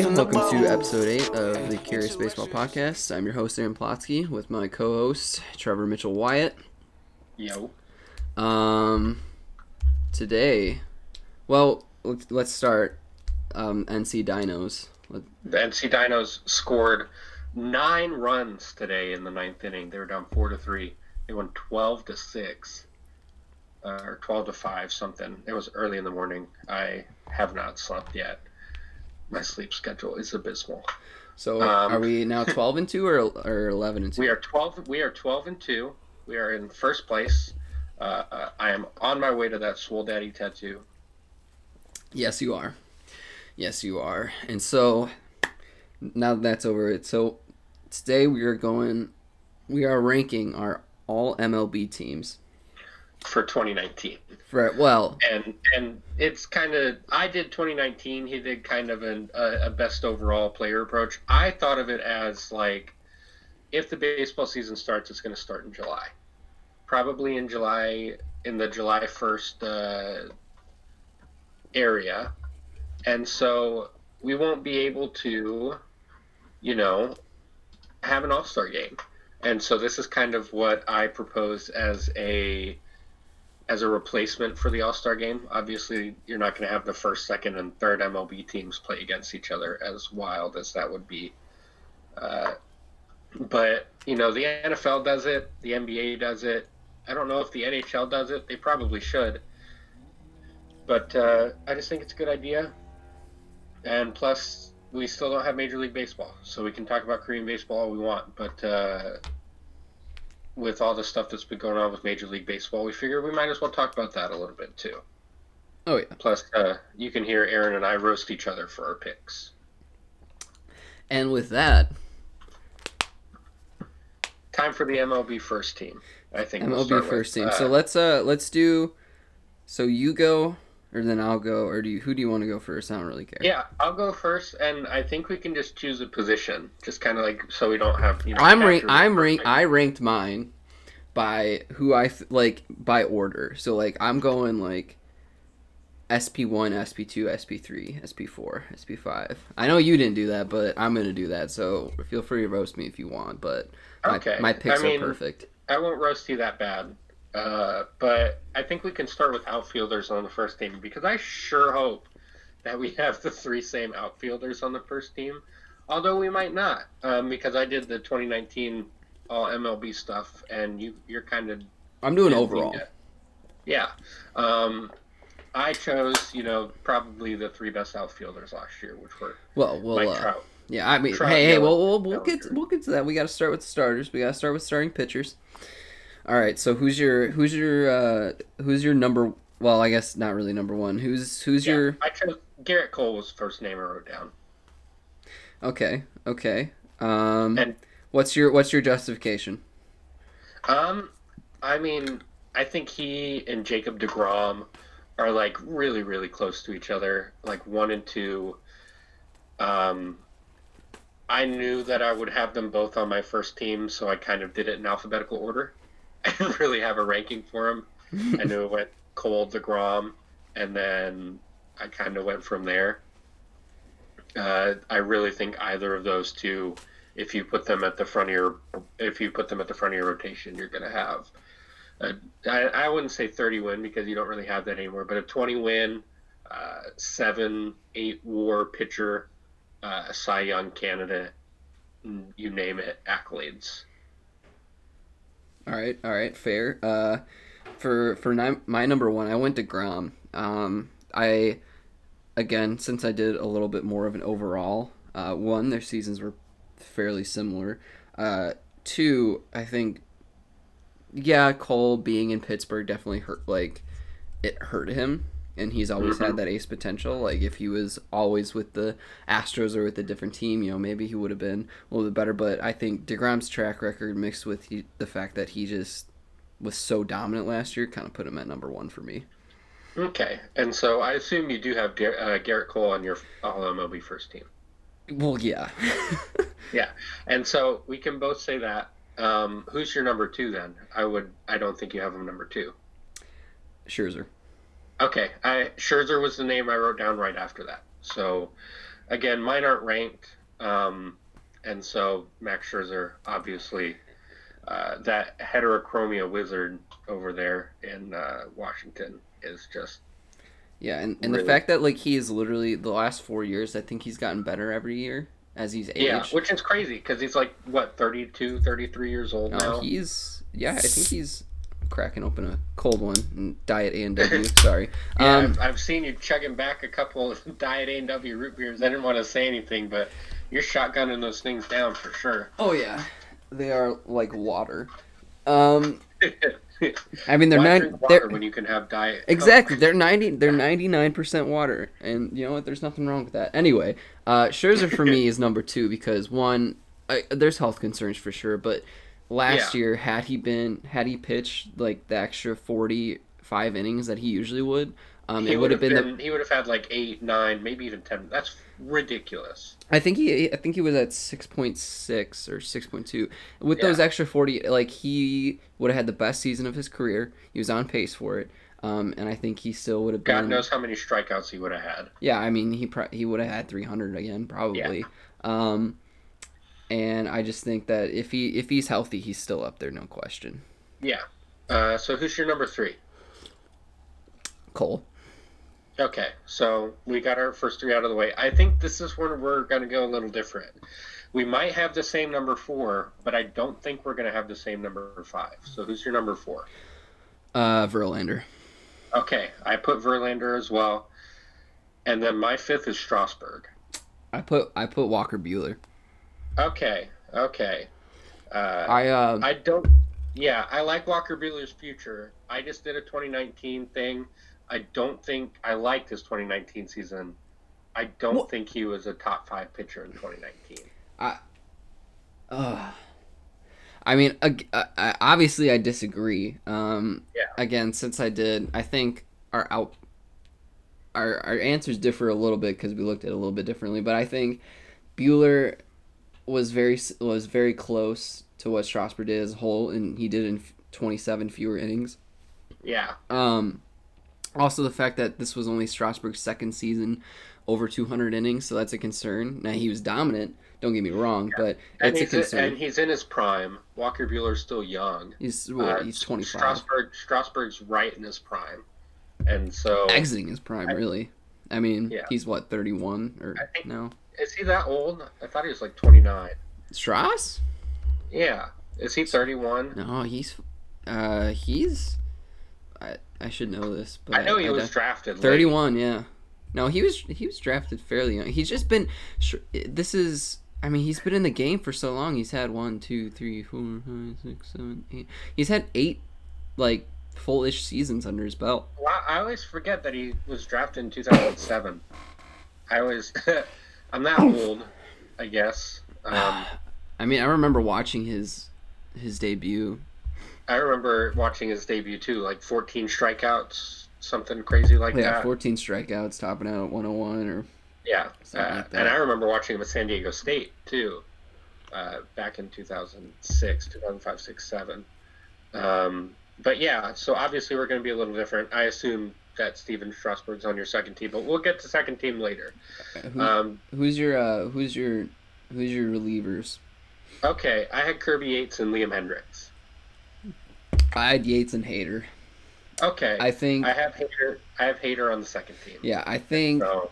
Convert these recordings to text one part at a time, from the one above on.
everybody. Welcome to episode 8 of the Curious Baseball Podcast. I'm your host, Aaron Plotsky, with my co-host, Trevor Mitchell-Wyatt. Yo. Today, well, let's start NC Dinos. The NC Dinos scored 9 runs today in the 9th inning. They were down 4-3. They won 12-6. Or 12-5, something. It was early in the morning. I have not slept yet. My sleep schedule is abysmal. So are we now 12-2 or 11-2? We are 12. We are 12-2. We are in first place. I am on my way to that Swole Daddy tattoo. Yes, you are. Yes, you are. And so now that that's over, so today we are ranking our all MLB teams. For 2019, right? Well, and it's kind of, I did 2019. He did kind of a best overall player approach. I thought of it as like, if the baseball season starts, it's going to start in July, probably in July, in the July 1st area, and so we won't be able to, have an all-star game, and so this is kind of what I proposed as a replacement for the All-Star game. Obviously, you're not going to have the first, second, and third MLB teams play against each other, as wild as that would be. But, the NFL does it. The NBA does it. I don't know if the NHL does it. They probably should. But I just think it's a good idea. And plus, we still don't have Major League Baseball, so we can talk about Korean baseball all we want. But with all the stuff that's been going on with Major League Baseball, we figure we might as well talk about that a little bit too. Oh yeah. Plus, you can hear Aaron and I roast each other for our picks. And with that, time for the MLB first team. I think MLB we'll start first with, team. So let's do. So you go, or then I'll go, or do you? Who do you want to go first? I don't really care. Yeah, I'll go first, and I think we can just choose a position, just kind of like so we don't have. I ranked mine by who I like by order. So like I'm going like SP1, SP2, SP3, SP4, SP5. I know you didn't do that, but I'm gonna do that. So feel free to roast me if you want, but okay. my picks are perfect. I won't roast you that bad. But I think we can start with outfielders on the first team, because I sure hope that we have the 3 same outfielders on the first team, although we might not, because I did the 2019 all MLB stuff, and you're kind of... I'm doing overall. Yeah. I chose, probably the 3 best outfielders last year, which were Mike Trout. Yeah, I mean, Trout, hey, we'll get to that. We got to start with the starters. We got to start with starting pitchers. All right, so who's your number? Well, I guess not really number one. Who's your? I chose Garrett Cole was the first name I wrote down. Okay. And what's your justification? I mean, I think he and Jacob DeGrom are like really, really close to each other, like 1 and 2. I knew that I would have them both on my first team, so I kind of did it in alphabetical order. I didn't really have a ranking for him. I knew it went Cole, DeGrom, and then I kind of went from there. I really think either of those two, if you put them at the front of your rotation, you're going to have, I wouldn't say 30 win because you don't really have that anymore, but a 20 win, 7-8 WAR pitcher, a Cy Young candidate, you name it, accolades. All right, fair. For my number one, I went to DeGrom. Since I did a little bit more of an overall, 1, their seasons were fairly similar. 2, I think, yeah, Cole being in Pittsburgh definitely hurt. Like, it hurt him, and he's always had that ace potential. Like, if he was always with the Astros or with a different team, maybe he would have been a little bit better. But I think DeGrom's track record mixed with the fact that he just was so dominant last year kind of put him at number 1 for me. Okay. And so I assume you do have Garrett Cole on your All-MLB first team. Well, yeah. Yeah. And so we can both say that. Who's your number 2 then? I don't think you have him number 2. Scherzer. Okay, Scherzer was the name I wrote down right after that. So again, mine aren't ranked. And so Max Scherzer, obviously, that heterochromia wizard over there in Washington is just... Yeah, and really... the fact that like he is literally the last 4 years, I think he's gotten better every year as he's aged. Yeah, which is crazy because he's like, what, 32, 33 years old now? He's... Yeah, I think he's... cracking open a cold one and Diet A&W. Sorry. Yeah, I've seen you chugging back a couple of Diet A&W root beers. I didn't want to say anything, but you're shotgunning those things down for sure. Oh yeah, they are like water. I mean, they're water when you can have Diet. Exactly. Coke. They're 99% water, and you know what? There's nothing wrong with that. Anyway, Scherzer for me is number two because one, there's health concerns for sure, but. Last year, had he pitched like the extra 45 innings that he usually would, it would have been he would have had like 8, 9, maybe even 10. That's ridiculous. I think he was at 6.6 or 6.2 with those extra 40. Like he would have had the best season of his career. He was on pace for it, and I think he still would have been. God knows how many strikeouts he would have had. Yeah, I mean he would have had 300 again probably. Yeah. And I just think that if he's healthy, he's still up there, no question. Yeah. So who's your number three? Cole. Okay. So we got our first three out of the way. I think this is where we're going to go a little different. We might have the same number four, but I don't think we're going to have the same number five. So who's your number four? Verlander. Okay. I put Verlander as well. And then my fifth is Strasburg. I put Walker Buehler. Okay. I like Walker Buehler's future. I just did a 2019 thing. I don't think I liked his 2019 season. I don't think he was a top five pitcher in 2019. I mean, obviously I disagree. Again, since I did, I think our answers differ a little bit because we looked at it a little bit differently, but I think Buehler was very close to what Strasburg did as a whole, and he did in 27 fewer innings. Yeah. Also, the fact that this was only Strasburg's second season over 200 innings, so that's a concern. Now, he was dominant, don't get me wrong, but it's a concern. And he's in his prime. Walker Buehler's still young. He's 25. Strasburg's right in his prime. And so... Exiting his prime, really. I mean, he's, what, 31 or now? Is he that old? I thought he was like 29. Strass? Yeah. Is he 31? No, he's. I should know this, but I know he was drafted. 31, late. Yeah. No, he was drafted fairly young. He's just been. This is. I mean, he's been in the game for so long. He's had 1, 2, 3, 4, 5, 6, 7, 8. He's had 8, like full-ish seasons under his belt. Wow, I always forget that he was drafted in 2007. I'm that old, I guess. I mean, I remember watching his debut. I remember watching his debut, too, like 14 strikeouts, something crazy like that. Yeah, 14 strikeouts, topping out at 101 or something like that. And I remember watching him at San Diego State, too, back in 2006, 2005, 6, 7. But, yeah, so obviously we're going to be a little different. I assume... that Stephen Strasburg's on your second team, but we'll get to second team later. Who's your relievers? Okay, I had Kirby Yates and Liam Hendricks. I had Yates and Hader. Okay, I think I have Hader on the second team. Yeah, I think. So.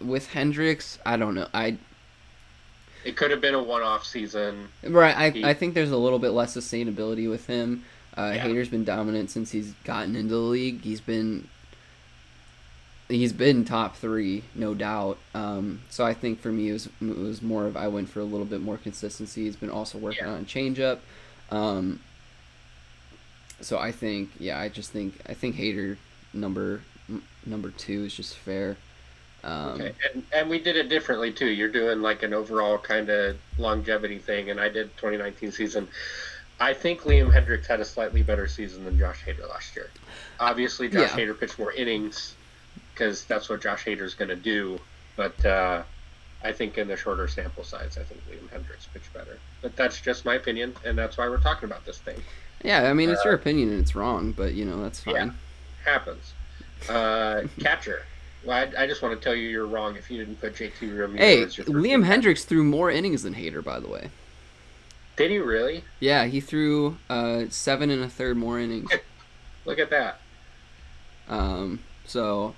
With Hendricks, I don't know. It could have been a one-off season. Right, I think there's a little bit less sustainability with him. Hader's been dominant since he's gotten into the league. He's been top three, no doubt. So I think for me it was more of I went for a little bit more consistency. He's been also working on a changeup. So I think I think Hader number two is just fair. Okay, and we did it differently too. You're doing like an overall kind of longevity thing, and I did 2019 season. I think Liam Hendricks had a slightly better season than Josh Hader last year. Obviously, Josh Hader pitched more innings because that's what Josh Hader's going to do. But I think in the shorter sample size, I think Liam Hendricks pitched better. But that's just my opinion, and that's why we're talking about this thing. Yeah, I mean, it's your opinion and it's wrong, but, you know, that's fine. Yeah, happens. Catcher. Well, I just want to tell you you're wrong if you didn't put J.T. Realmuto. Hey, Liam Hendricks threw more innings than Hader, by the way. Did he really? Yeah, he threw 7 1/3 more innings. Look at that. So,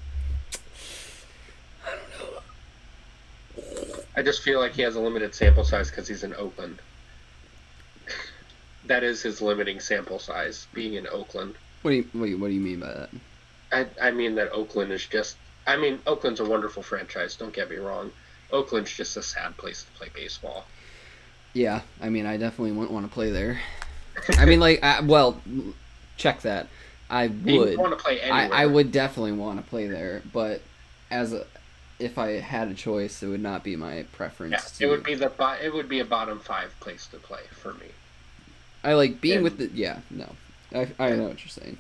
I don't know. I just feel like he has a limited sample size because he's in Oakland. That is his limiting sample size, being in Oakland. What do you mean by that? I mean that Oakland is just... I mean, Oakland's a wonderful franchise, don't get me wrong. Oakland's just a sad place to play baseball. Yeah, I mean, I definitely wouldn't want to play there. I mean, like, well, check that. I would. You want to play anywhere. I would definitely want to play there, but if I had a choice, it would not be my preference. Yeah, it would be a bottom five place to play for me. I like being with the... Yeah, no. I know what you're saying.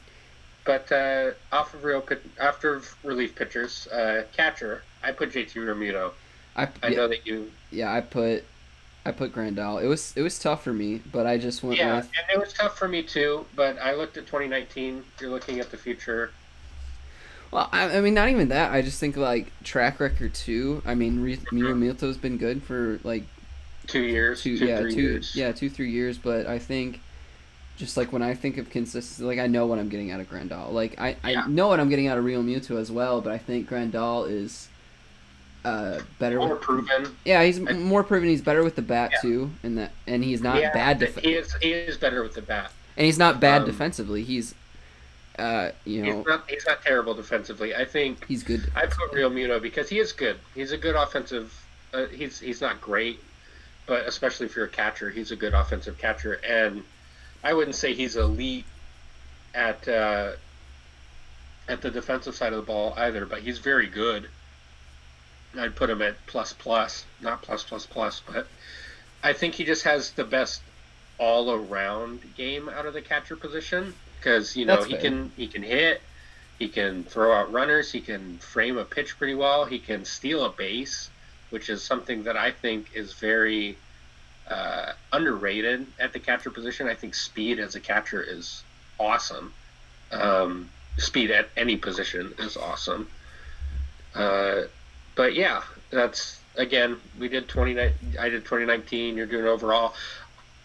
But after relief pitchers, catcher, I put J.T. Realmuto. I know that you... Yeah, I put Grandal. It was tough for me, but I just went with... Yeah, and it was tough for me too, but I looked at 2019. You're looking at the future. Well, I mean, not even that. I just think, like, track record too. I mean, Realmuto's been good for, like... 2 years. Two, 3 years. Yeah, 2-3 years, but I think... Just, like, when I think of consistency, like, I know what I'm getting out of Grandal. Like, I know what I'm getting out of Realmuto as well, but I think Grandal is better. More proven. Yeah, he's more proven. He's better with the bat, too, and he's not bad defensively. He is better with the bat. And he's not bad defensively. He's, you know. He's not terrible defensively. I think. He's good. I put Realmuto because he is good. He's a good offensive. He's not great, but especially if you're a catcher, he's a good offensive catcher, and I wouldn't say he's elite at the defensive side of the ball either, but he's very good. I'd put him at plus, not plus, but I think he just has the best all-around game out of the catcher position because, you know, that's fair. He can hit, he can throw out runners, he can frame a pitch pretty well, he can steal a base, which is something that I think is very... underrated at the catcher position. I think speed as a catcher is awesome. Speed at any position is awesome. But yeah, that's again, we did 2019. I did 2019. You're doing overall,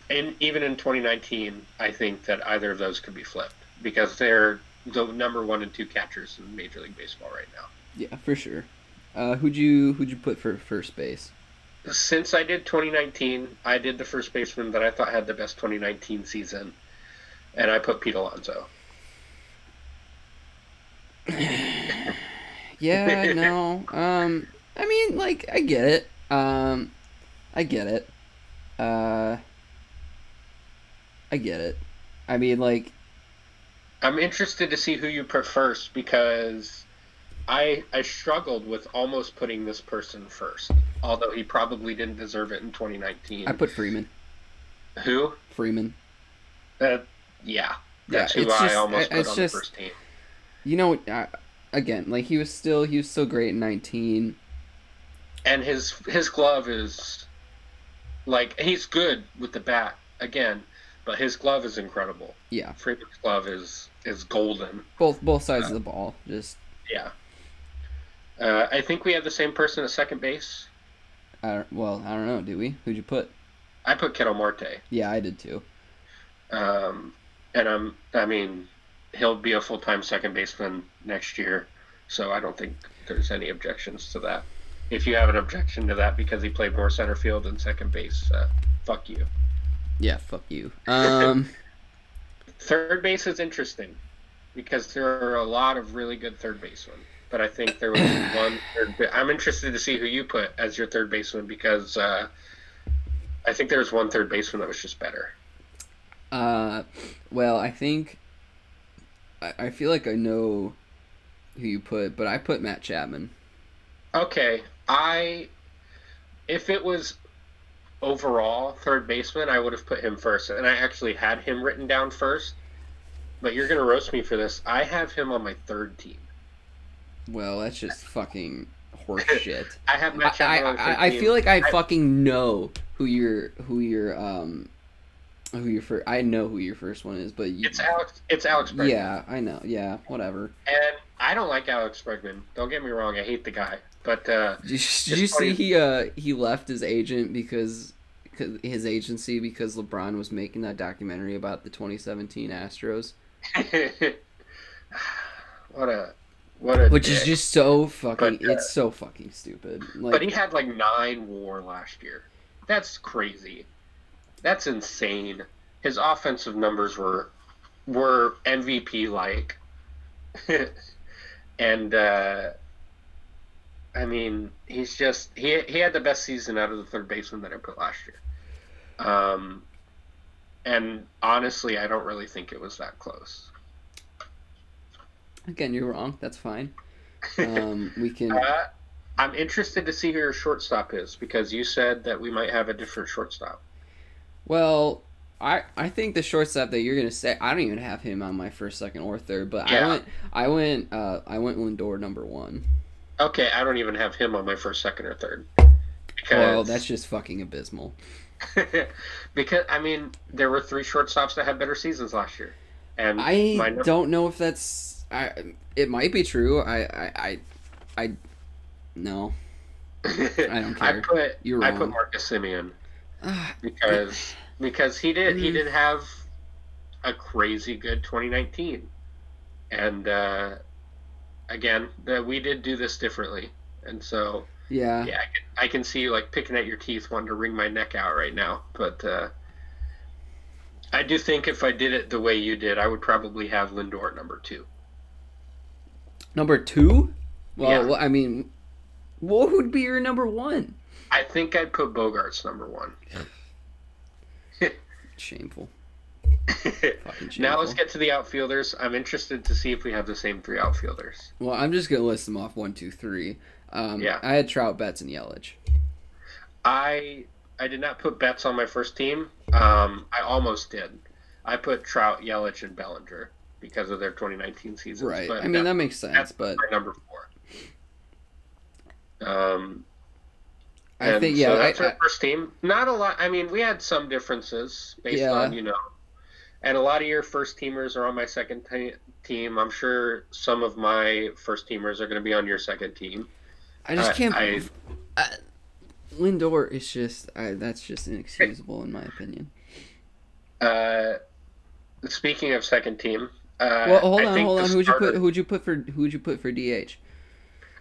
and even in 2019, I think that either of those could be flipped because they're the number 1 and 2 catchers in Major League Baseball right now. Yeah, for sure. Who'd you put for first base? Since I did 2019, I did the first baseman that I thought had the best 2019 season, and I put Pete Alonso. Yeah, no. I mean, like, I get it. I get it. I mean, like... I'm interested to see who you put first, because... I struggled with almost putting this person first, although he probably didn't deserve it in 2019. I put Freeman. Who? Freeman. Yeah. That's who I almost put on the first team. You know, again, like he was still great in 19. And his glove is, like, he's good with the bat, again, but his glove is incredible. Yeah. Freeman's glove is golden. Both sides of the ball, just... Yeah. I think we have the same person at second base. I don't know. Do we? Who'd you put? I put Kettle Marte. Yeah, I did too. And he'll be a full-time second baseman next year, so I don't think there's any objections to that. If you have an objection to that because he played more center field than second base, fuck you. Yeah, fuck you. Third base is interesting. Because there are a lot of really good third basemen. But I think there was one third... I'm interested to see who you put as your third baseman because I think there was one third baseman that was just better. Well, I think... I feel like I know who you put, but I put Matt Chapman. Okay. If it was overall third baseman, I would have put him first. And I actually had him written down first. But you're going to roast me for this. I have him on my third team. Well, that's just fucking horseshit. I have Matt Chapman on my third team. I feel like I fucking know who your first one is, but it's Alex Bregman. Yeah, I know. Yeah, whatever. And I don't like Alex Bregman. Don't get me wrong. I hate the guy. But did you see he left his agent because LeBron was making that documentary about the 2017 Astros. Which is just so fucking. But, it's so fucking stupid. Like, but he had like 9 WAR last year. That's crazy. That's insane. His offensive numbers were MVP like. And I mean, he's just he had the best season out of the third baseman that I put last year. And honestly, I don't really think it was that close. Again, you're wrong. That's fine. We can. I'm interested to see who your shortstop is because you said that we might have a different shortstop. Well, I think the shortstop that you're gonna say, I don't even have him on my first, second, or third, but yeah. I went Lindor #1. Okay, I don't even have him on my first, second, or third. Well, that's just fucking abysmal. Because I mean, there were 3 shortstops that had better seasons last year, and I don't know if that's. It might be true. I no. I don't care. You're wrong. I put Marcus Semien because he did have a crazy good 2019, and again we did do this differently, and so yeah I can see you like picking at your teeth, wanting to wring my neck out right now, but I do think if I did it the way you did, I would probably have Lindor #2. #2? Well, yeah. I mean, what would be your #1? I think I'd put Bogaerts #1. Shameful. Fucking shameful. Now let's get to the outfielders. I'm interested to see if we have the same 3 outfielders. Well, I'm just going to list them off 1, 2, 3. I had Trout, Betts, and Yelich. I did not put Betts on my first team. I almost did. I put Trout, Yelich, and Bellinger because of their 2019 seasons. Right. But I mean, that makes sense. That's but my #4. I think, yeah. So that's our first team. Not a lot. I mean, we had some differences based on, and a lot of your first teamers are on my second team. I'm sure some of my first teamers are going to be on your second team. I just can't believe. Lindor is just, that's just inexcusable in my opinion. Speaking of second team. Well, hold on. Who'd you put for DH?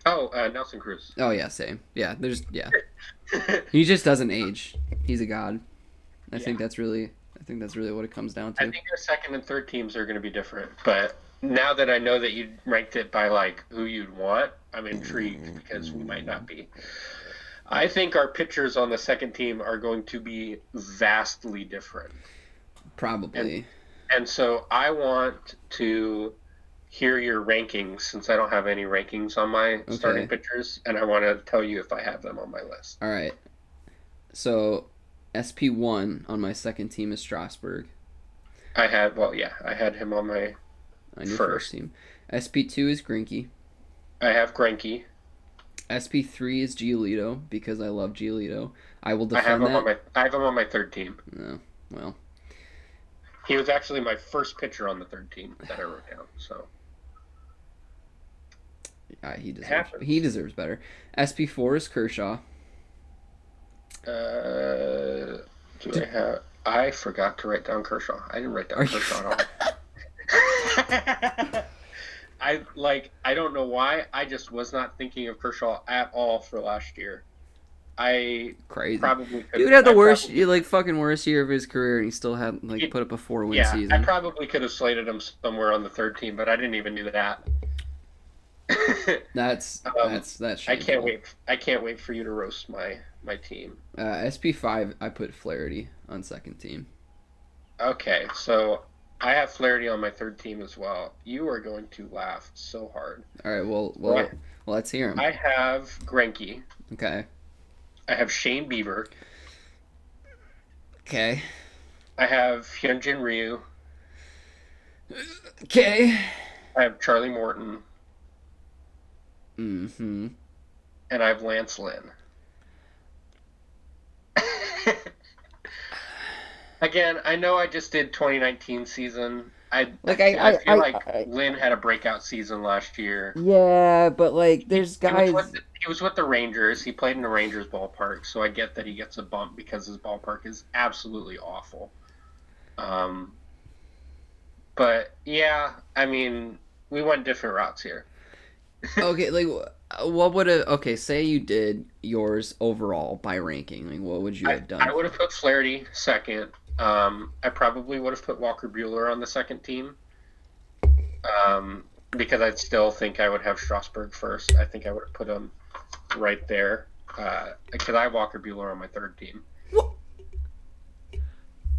Oh, Nelson Cruz. Oh yeah, same. Yeah, he just doesn't age. He's a god. I think that's really what it comes down to. I think your second and third teams are going to be different, but now that I know that you ranked it by like who you'd want, I'm intrigued because we might not be. I think our pitchers on the second team are going to be vastly different. Probably. And so I want to hear your rankings, since I don't have any rankings on my starting pitchers, and I want to tell you if I have them on my list. All right. So, SP1 on my second team is Strasburg. I had him on my first team. SP2 is Greinke. I have Greinke. SP3 is Giolito, because I love Giolito. I will defend I have him on my third team. No, well. He was actually my first pitcher on the third team that I wrote down, so. Yeah, he deserves better. SP4 is Kershaw. I forgot to write down Kershaw. I didn't write down Kershaw at all. I don't know why. I just was not thinking of Kershaw at all for last year. Crazy. Probably could. Dude had the worst, fucking worst year of his career, and he still had put up a 4-win season. I probably could have slated him somewhere on the third team, but I didn't even do that. That's shameful. I can't wait for you to roast my team. SP5, I put Flaherty on second team. Okay, so I have Flaherty on my third team as well. You are going to laugh so hard. All right, well, let's hear him. I have Greinke. Okay. I have Shane Bieber. Okay. I have Hyunjin Ryu. Okay. I have Charlie Morton. Mm-hmm. And I have Lance Lynn. Again, I know I just did 2019 season, I feel like Lynn had a breakout season last year. Yeah, but like there's guys. He was with the Rangers. He played in the Rangers ballpark, so I get that he gets a bump because his ballpark is absolutely awful. But yeah, I mean, we went different routes here. Okay, like what would have? Okay, say you did yours overall by ranking. Like, what would you have done? I would have put Flaherty second. I probably would have put Walker Buehler on the second team, because I still think I would have Strasburg first. I think I would have put him right there, because I have Walker Buehler on my third team. What?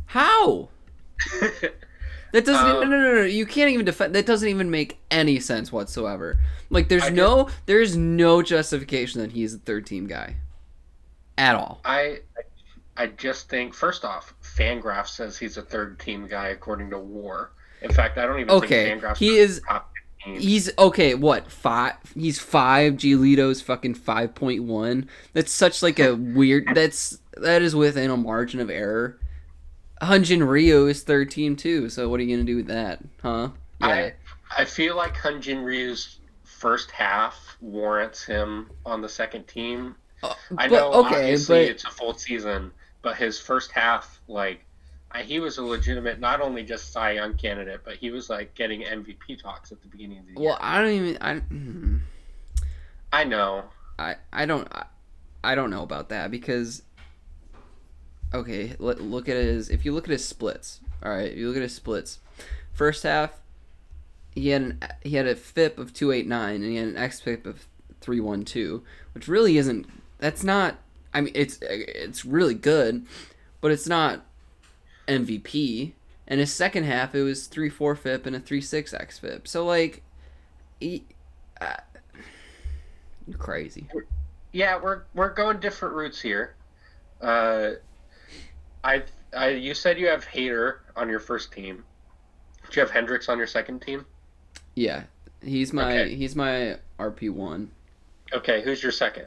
How? That doesn't no. You can't even defend. That doesn't even make any sense whatsoever. Like there's no justification that he's a third team guy, at all. I just think, first off, Fangraph says he's a third team guy according to WAR. In fact, I don't even think Fangraph is top 15. He's five? He's five. Giolito's fucking 5.1. That's such like a weird. That is within a margin of error. Hyunjin Ryu is third team too. So what are you gonna do with that, huh? Yeah. I feel like Hyunjin Ryu's first half warrants him on the second team. Obviously, it's a full season. But his first half, he was a legitimate, not only just Cy Young candidate, but he was, getting MVP talks at the beginning of the year. Well, I know. I don't know about that because, if you look at his splits, all right, first half, he had a FIP of 2.89, and he had an xFIP of 3.12, which really isn't, that's not, I mean, it's really good, but it's not MVP. And his second half, it was 3.4 FIP and a 3.6 xFIP. So, you're crazy. Yeah, we're going different routes here. You said you have Hader on your first team. Do you have Hendricks on your second team? Yeah, he's my RP1. Okay, who's your second?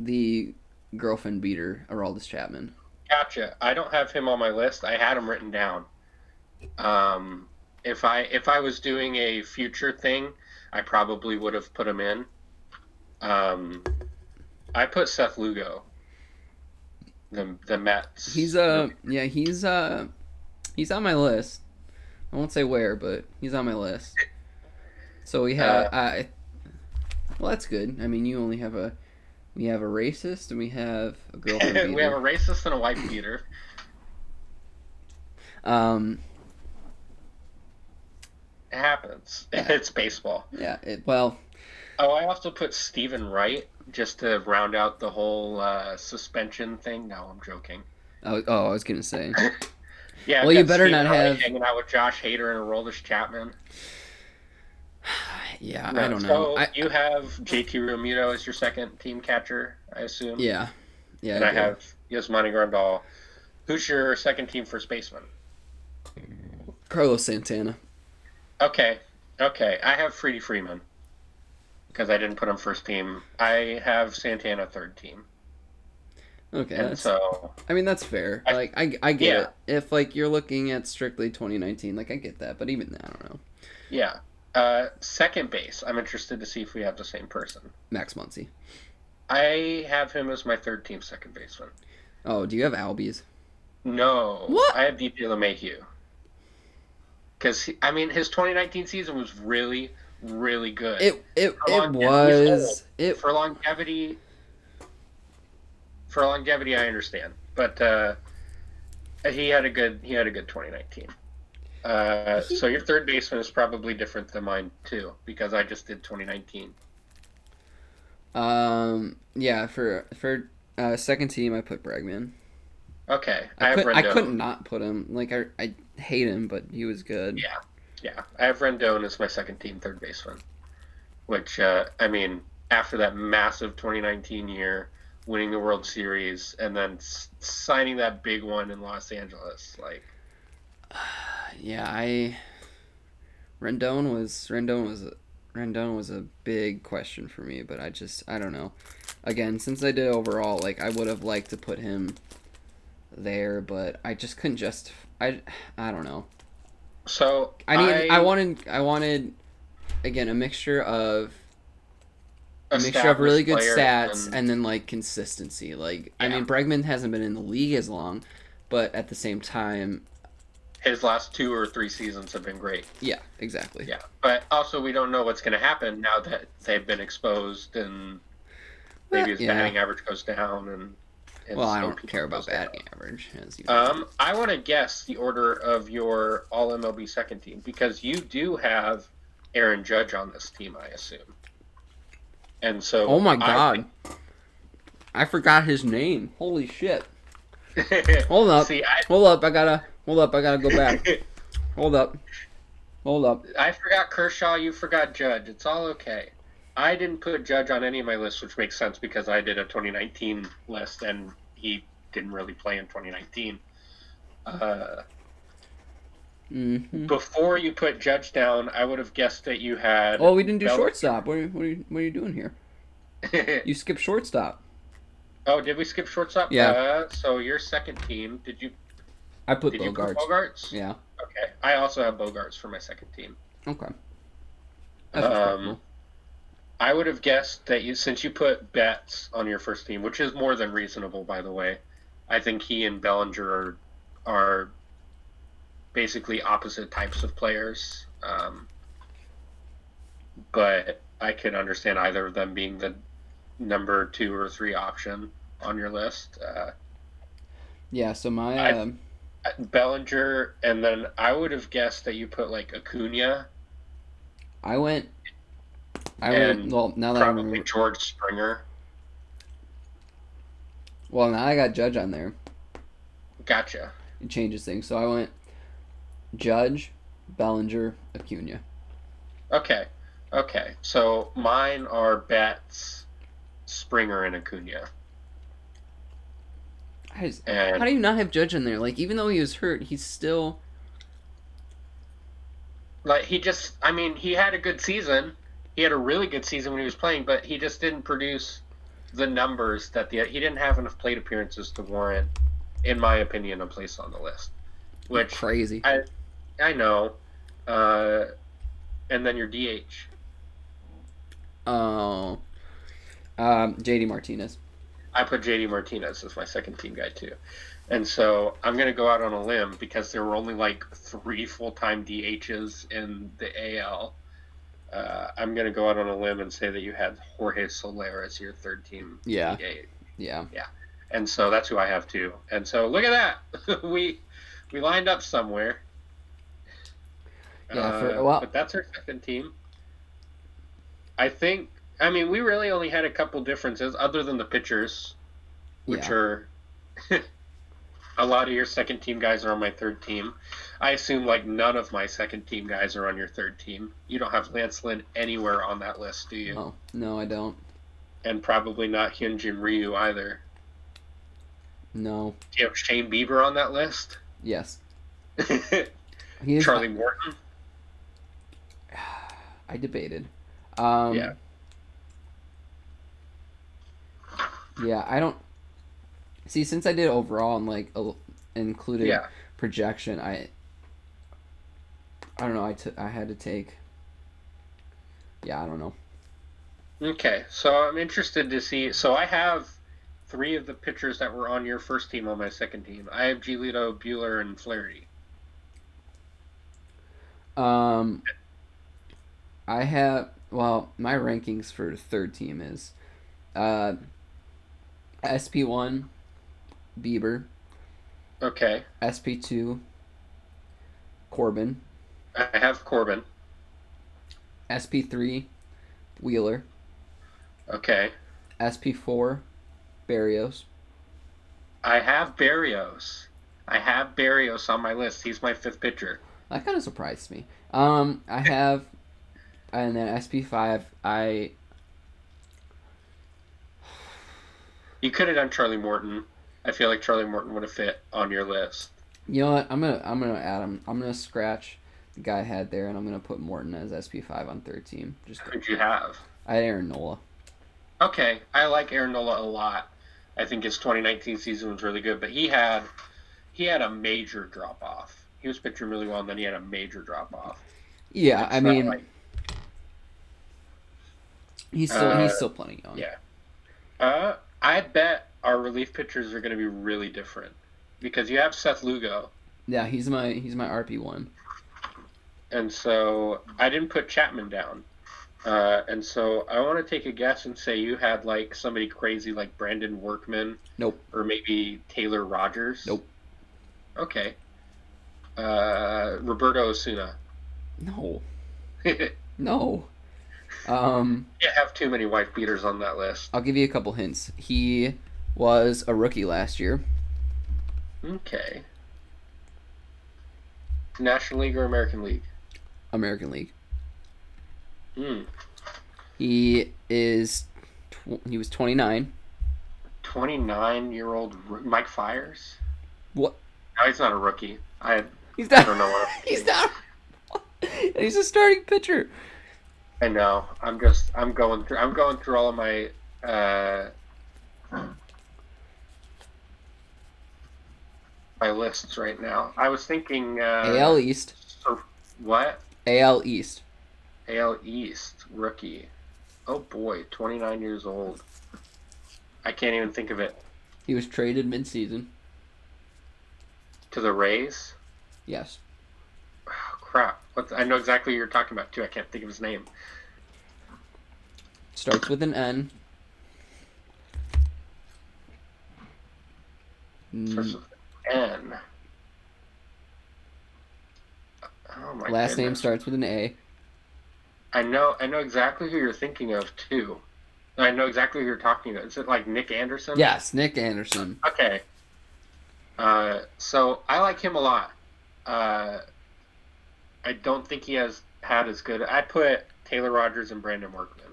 The girlfriend beater, Aroldis Chapman. Gotcha. I don't have him on my list. I had him written down. If I was doing a future thing, I probably would have put him in. I put Seth Lugo. The Mets. He's on my list. I won't say where, but he's on my list. So we have Well, that's good. I mean, we have a racist and we have a girlfriend beater. We have a racist and a wife beater. It happens. Yeah. It's baseball. Yeah. I also put Stephen Wright just to round out the whole suspension thing. No, I'm joking. Oh, I was gonna say. Yeah. Well, you better Stephen not Wright have hanging out with Josh Hader and Aroldis Chapman. Yeah, no, I don't know. So you have J.T. Realmuto as your second team catcher, I assume. Yeah. And I have Yasmani Grandal. Who's your second team first baseman? Carlos Santana. Okay. I have Freddy Freeman because I didn't put him first team. I have Santana third team. Okay, and so I mean that's fair. I get it. If you're looking at strictly 2019, I get that. But even I don't know. Yeah. Second base, I'm interested to see if we have the same person. Max Muncy. I have him as my third team second baseman. Oh, do you have Albies? No. What? I have DP LeMahieu. Because, his 2019 season was really, really good. It was. For longevity, I understand. But he had a good 2019. So your third baseman is probably different than mine too, because I just did 2019. Yeah, for second team I put Bregman. Okay, I couldn't not put him. I hate him, but he was good. Yeah. I have Rendon as my second team third baseman, which after that massive 2019 year, winning the World Series and then signing that big one in Los Angeles, Yeah, Rendon was a big question for me, but I don't know. Again, since I did overall, I would have liked to put him there, but I just couldn't just I don't know. So I wanted again a mixture of really good stats and then like consistency. Like yeah. I mean, Bregman hasn't been in the league as long, but at the same time, his last 2 or 3 seasons have been great. Yeah, exactly. Yeah, but also we don't know what's going to happen now that they've been exposed and maybe his batting average goes down and. Well, I don't care about batting average. As you I want to guess the order of your All MLB second team because you do have Aaron Judge on this team, I assume. And so, oh my god, I forgot his name. Holy shit! Hold up, I gotta go back. Hold up. I forgot Kershaw. You forgot Judge. It's all okay. I didn't put Judge on any of my lists, which makes sense because I did a 2019 list and he didn't really play in 2019. Before you put Judge down, I would have guessed that you had... Oh, we didn't do shortstop. What are you doing here? You skipped shortstop. Oh, did we skip shortstop? Yeah. So your second team, did you put Bogaerts? Yeah. Okay. I also have Bogaerts for my second team. Okay. That's cool. I would have guessed that since you put Betts on your first team, which is more than reasonable, by the way, I think he and Bellinger are basically opposite types of players. But I could understand either of them being the number 2 or 3 option on your list. So my... Bellinger, and then I would have guessed that you put, like, Acuna. I went George Springer. Well, now I got Judge on there. Gotcha. It changes things. So I went Judge, Bellinger, Acuna. Okay. So mine are Betts, Springer, and Acuna. How do you not have Judge in there? Like, even though he was hurt, he's still... Like, he had a good season. He had a really good season when he was playing, but he just didn't produce the numbers he didn't have enough plate appearances to warrant, in my opinion, a place on the list. Which crazy. I know. And then your DH. Oh. J.D. Martinez. I put J.D. Martinez as my second team guy, too. And so I'm going to go out on a limb because there were only like 3 full-time DHs in the AL. I'm going to go out on a limb and say that you had Jorge Soler as your third team. Yeah. DH. Yeah. Yeah. And so that's who I have too. And so look at that. we lined up somewhere. Yeah, for a while. But that's our second team. I think, I mean, we really only had a couple differences other than the pitchers, which are a lot of your second team guys are on my third team. I assume, like, none of my second team guys are on your third team. You don't have Lance Lynn anywhere on that list, do you? Oh, no, I don't. And probably not Hyunjin Ryu either. No. Do you have Shane Bieber on that list? Yes. Charlie Morton? I debated. Yeah, I don't... See, since I did overall and, like, included projection, I don't know. I had to take. Yeah, I don't know. Okay, so I'm interested to see. So I have 3 of the pitchers that were on your first team on my second team. I have Giolito, Buehler, and Flaherty. I have my rankings for third team is, SP1, Bieber. Okay. SP2, Corbin. I have Corbin. SP3, Wheeler. Okay. SP4, Berrios. I have Berrios on my list. He's my 5th pitcher. That kind of surprised me. I have... and then SP5, I... You could have done Charlie Morton. I feel like Charlie Morton would have fit on your list. You know what? I'm gonna add him. I'm gonna scratch the guy I had there, and I'm gonna put Morton as SP5 on third team. Who'd you have? I had Aaron Nola. Okay, I like Aaron Nola a lot. I think his 2019 season was really good, but he had a major drop off. He was pitching really well, and then he had a major drop off. Yeah, I mean, like, he's still plenty young. Yeah, I bet our relief pitchers are going to be really different because you have Seth Lugo. Yeah, he's my RP1. And so I didn't put Chapman down. And so I want to take a guess and say you had like somebody crazy like Brandon Workman. Nope. Or maybe Taylor Rogers. Nope. Okay. Roberto Osuna. No. No. You have too many wife beaters on that list. I'll give you a couple hints. He was a rookie last year. Okay. National League or American League? American League. Hmm. He was 29. 29-year-old Mike Fiers? What? No, he's not a rookie. I don't know what. He's not. He's a starting pitcher. I know. I'm going through all of my my lists right now. I was thinking AL East. What? AL East. AL East rookie. Oh boy, 29 years old. I can't even think of it. He was traded midseason. To the Rays? Yes. Oh, crap. I know exactly what you're talking about, too. I can't think of his name. Starts with an N. Starts with an N. Oh, my last goodness. Name starts with an A. I know exactly who you're thinking of, too. I know exactly who you're talking about. Is it like Nick Anderson? Yes, Nick Anderson. Okay. So I like him a lot. I don't think he has had as good. I put Taylor Rogers and Brandon Workman.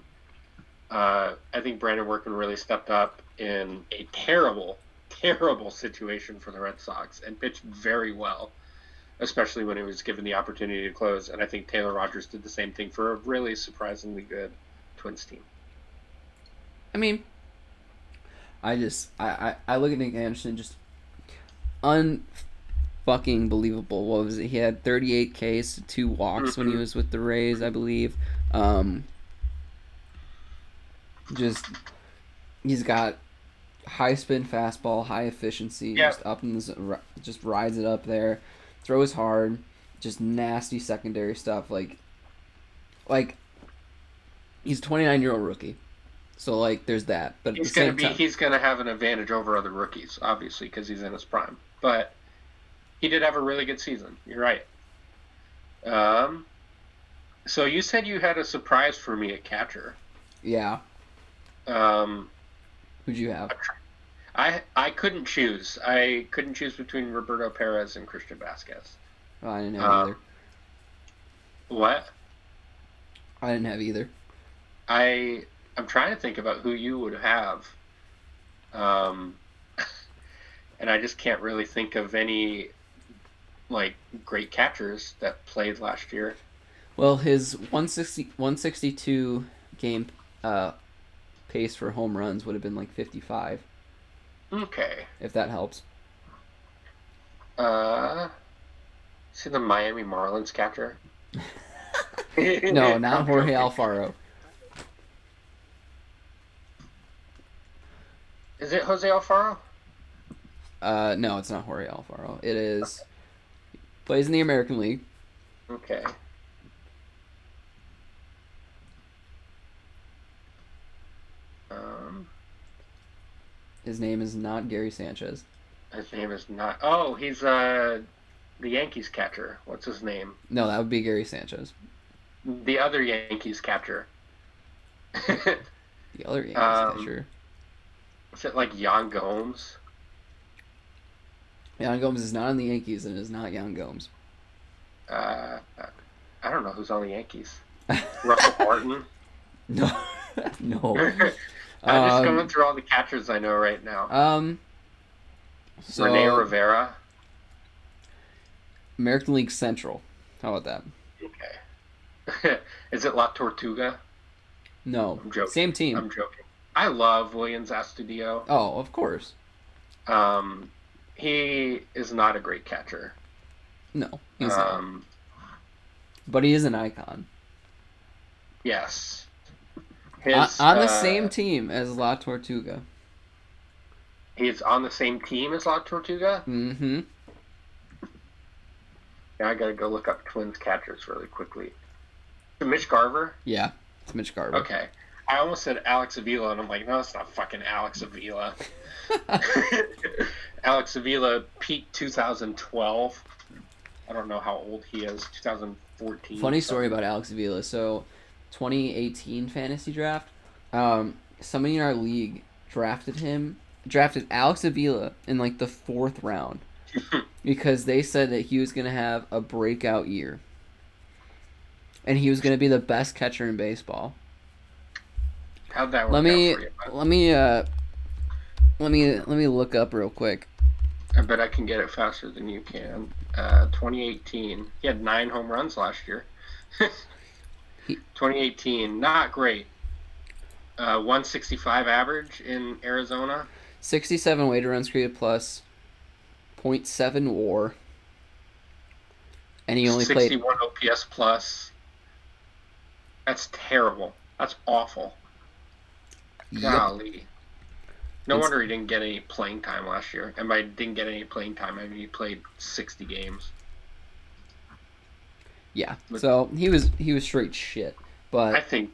I think Brandon Workman really stepped up in a terrible, terrible situation for the Red Sox and pitched very well, especially when he was given the opportunity to close. And I think Taylor Rogers did the same thing for a really surprisingly good Twins team. I mean, I look at Nick Anderson just un-fucking believable. What was it? He had 38 Ks, 2 walks when he was with the Rays, I believe. He's got high spin fastball, high efficiency, just up in this, just rides it up there, throws hard, just nasty secondary stuff. Like he's a 29-year-old rookie. So, like, there's that. But he's going to have an advantage over other rookies, obviously, because he's in his prime. But he did have a really good season. You're right. So you said you had a surprise for me at catcher. Yeah. Who'd you have? I couldn't choose. I couldn't choose between Roberto Perez and Christian Vasquez. Oh, I didn't have either. What? I didn't have either. I'm trying to think about who you would have, and I just can't really think of any like great catchers that played last year. Well, his 162 game pace for home runs would have been like 55. Okay, if that helps. Is he the Miami Marlins catcher? No, not Jorge Alfaro. Is it Jose Alfaro? No, it's not Jorge Alfaro. It is... Okay. Plays in the American League. Okay. His name is not Gary Sanchez. His name is not... Oh, he's the Yankees catcher. What's his name? No, that would be Gary Sanchez. The other Yankees catcher. The other Yankees catcher... Is it like Yan Gomes? Yan Gomes is not on the Yankees and is not Yan Gomes. I don't know who's on the Yankees. Russell Martin? No. I'm just going through all the catchers I know right now. So, Rene Rivera. American League Central. How about that? Okay. Is it La Tortuga? No. I'm joking. Same team. I'm joking. I love Willians Astudillo. Oh, of course. He is not a great catcher. No, he's not. But he is an icon. Yes. His, on the same team as La Tortuga. He's on the same team as La Tortuga? Mm-hmm. Now I gotta go look up Twins catchers really quickly. Mitch Garver? Yeah, it's Mitch Garver. Okay. I almost said Alex Avila, and I'm like, no, it's not fucking Alex Avila. Alex Avila, peak 2012. I don't know how old he is, 2014. Funny story about Alex Avila. So, 2018 fantasy draft, somebody in our league drafted Alex Avila in like the 4th round because they said that he was going to have a breakout year. And he was going to be the best catcher in baseball. How'd that work out for you? Let me look up real quick. I bet I can get it faster than you can. 2018, he had 9 home runs last year. 2018, not great. 165 average in Arizona. 67 weighted runs created plus, 0.7 WAR. And he only 61 played OPS plus. That's terrible. That's awful. Yep. Golly. No wonder he didn't get any playing time last year. And by didn't get any playing time, I mean he played 60 games. Yeah. So he was straight shit. But I think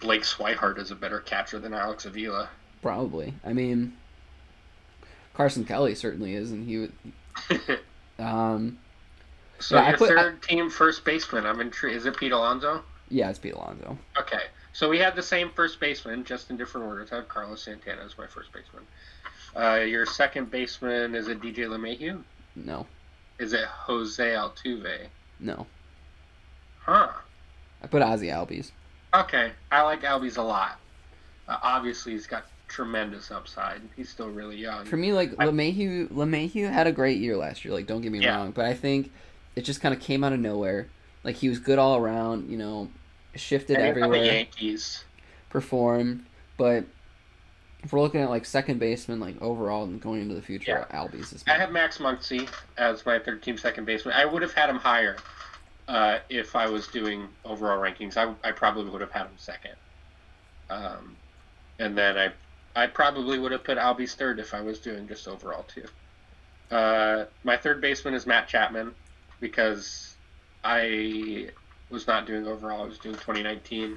Blake Swihart is a better catcher than Alex Avila. Probably. I mean, Carson Kelly certainly is, and he would. So yeah, your third team first baseman. I'm intrigued. Is it Pete Alonso? Yeah, it's Pete Alonso. Okay. So we had the same first baseman, just in different orders. I have Carlos Santana as my first baseman. Your second baseman, is it DJ LeMahieu? No. Is it Jose Altuve? No. Huh. I put Ozzie Albies. Okay. I like Albies a lot. Obviously, he's got tremendous upside. He's still really young. For me, like, LeMahieu had a great year last year. Like, don't get me wrong. But I think it just kind of came out of nowhere. Like, he was good all around, you know. Shifted everywhere. The Yankees performed, but if we're looking at like second baseman, like overall and going into the future, Albies is. I have Max Muncy as my third team second baseman. I would have had him higher if I was doing overall rankings. I probably would have had him second, and then I probably would have put Albies third if I was doing just overall too. My third baseman is Matt Chapman because I was not doing overall. I was doing 2019.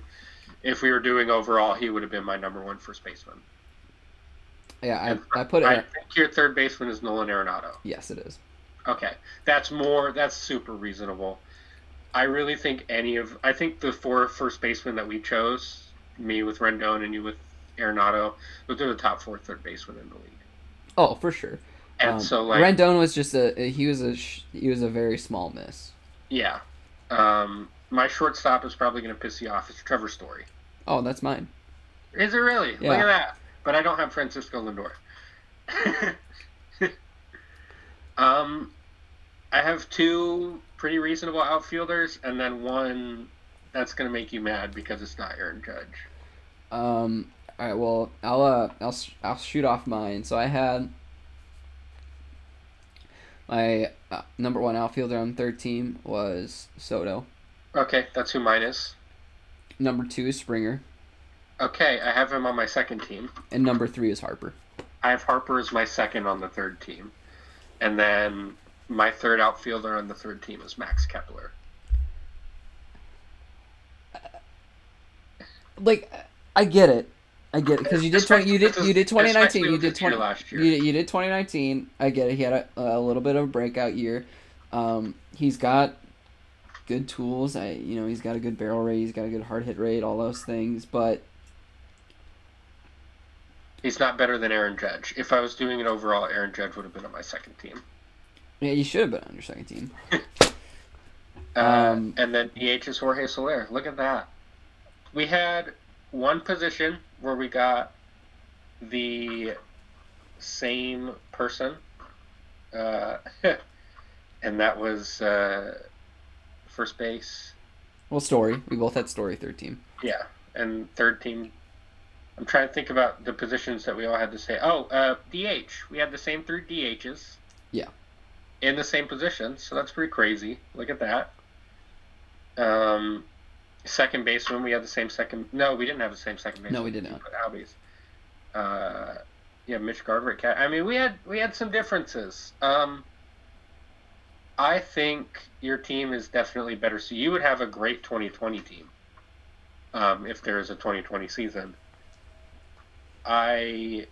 If we were doing overall, he would have been my number one first baseman. Yeah, I put it. I think your third baseman is Nolan Arenado. Yes, it is. Okay, that's super reasonable. I really think I think the 4 first basemen that we chose, me with Rendon and you with Arenado, those are the top 4 third basemen in the league. Oh, for sure. And so like Rendon was just he was a very small miss. Yeah. My shortstop is probably going to piss you off. It's Trevor Story. Oh, that's mine. Is it really? Yeah. Look at that. But I don't have Francisco Lindor. I have 2 pretty reasonable outfielders, and then one that's going to make you mad because it's not Aaron Judge. All right. Well, I'll shoot off mine. So I had my number 1 outfielder on third team was Soto. Okay, that's who mine is. Number 2 is Springer. Okay, I have him on my second team. And number 3 is Harper. I have Harper as my second on the third team. And then my third outfielder on the third team is Max Kepler. I get it. I get it because you did 2019. You did 2019. I get it. He had a little bit of a breakout year. He's got good tools. He's got a good barrel rate. He's got a good hard hit rate. All those things, but he's not better than Aaron Judge. If I was doing an overall, Aaron Judge would have been on my second team. Yeah, you should have been on your second team. And then DH is Jorge Soler. Look at that. We had one position where we got the same person, and that was first base. Well, Story. We both had Story third team. Yeah, and third team. I'm trying to think about the positions that we all had to say. Oh, DH. We had the same three DHs. Yeah. In the same position, so that's pretty crazy. Look at that. Second baseman, we had the same second. No, we didn't have the same second baseman. No, we did not. Albies. Yeah, Mitch Garver. I mean, we had some differences. I think your team is definitely better. So you would have a great 2020 team if there is a 2020 season. I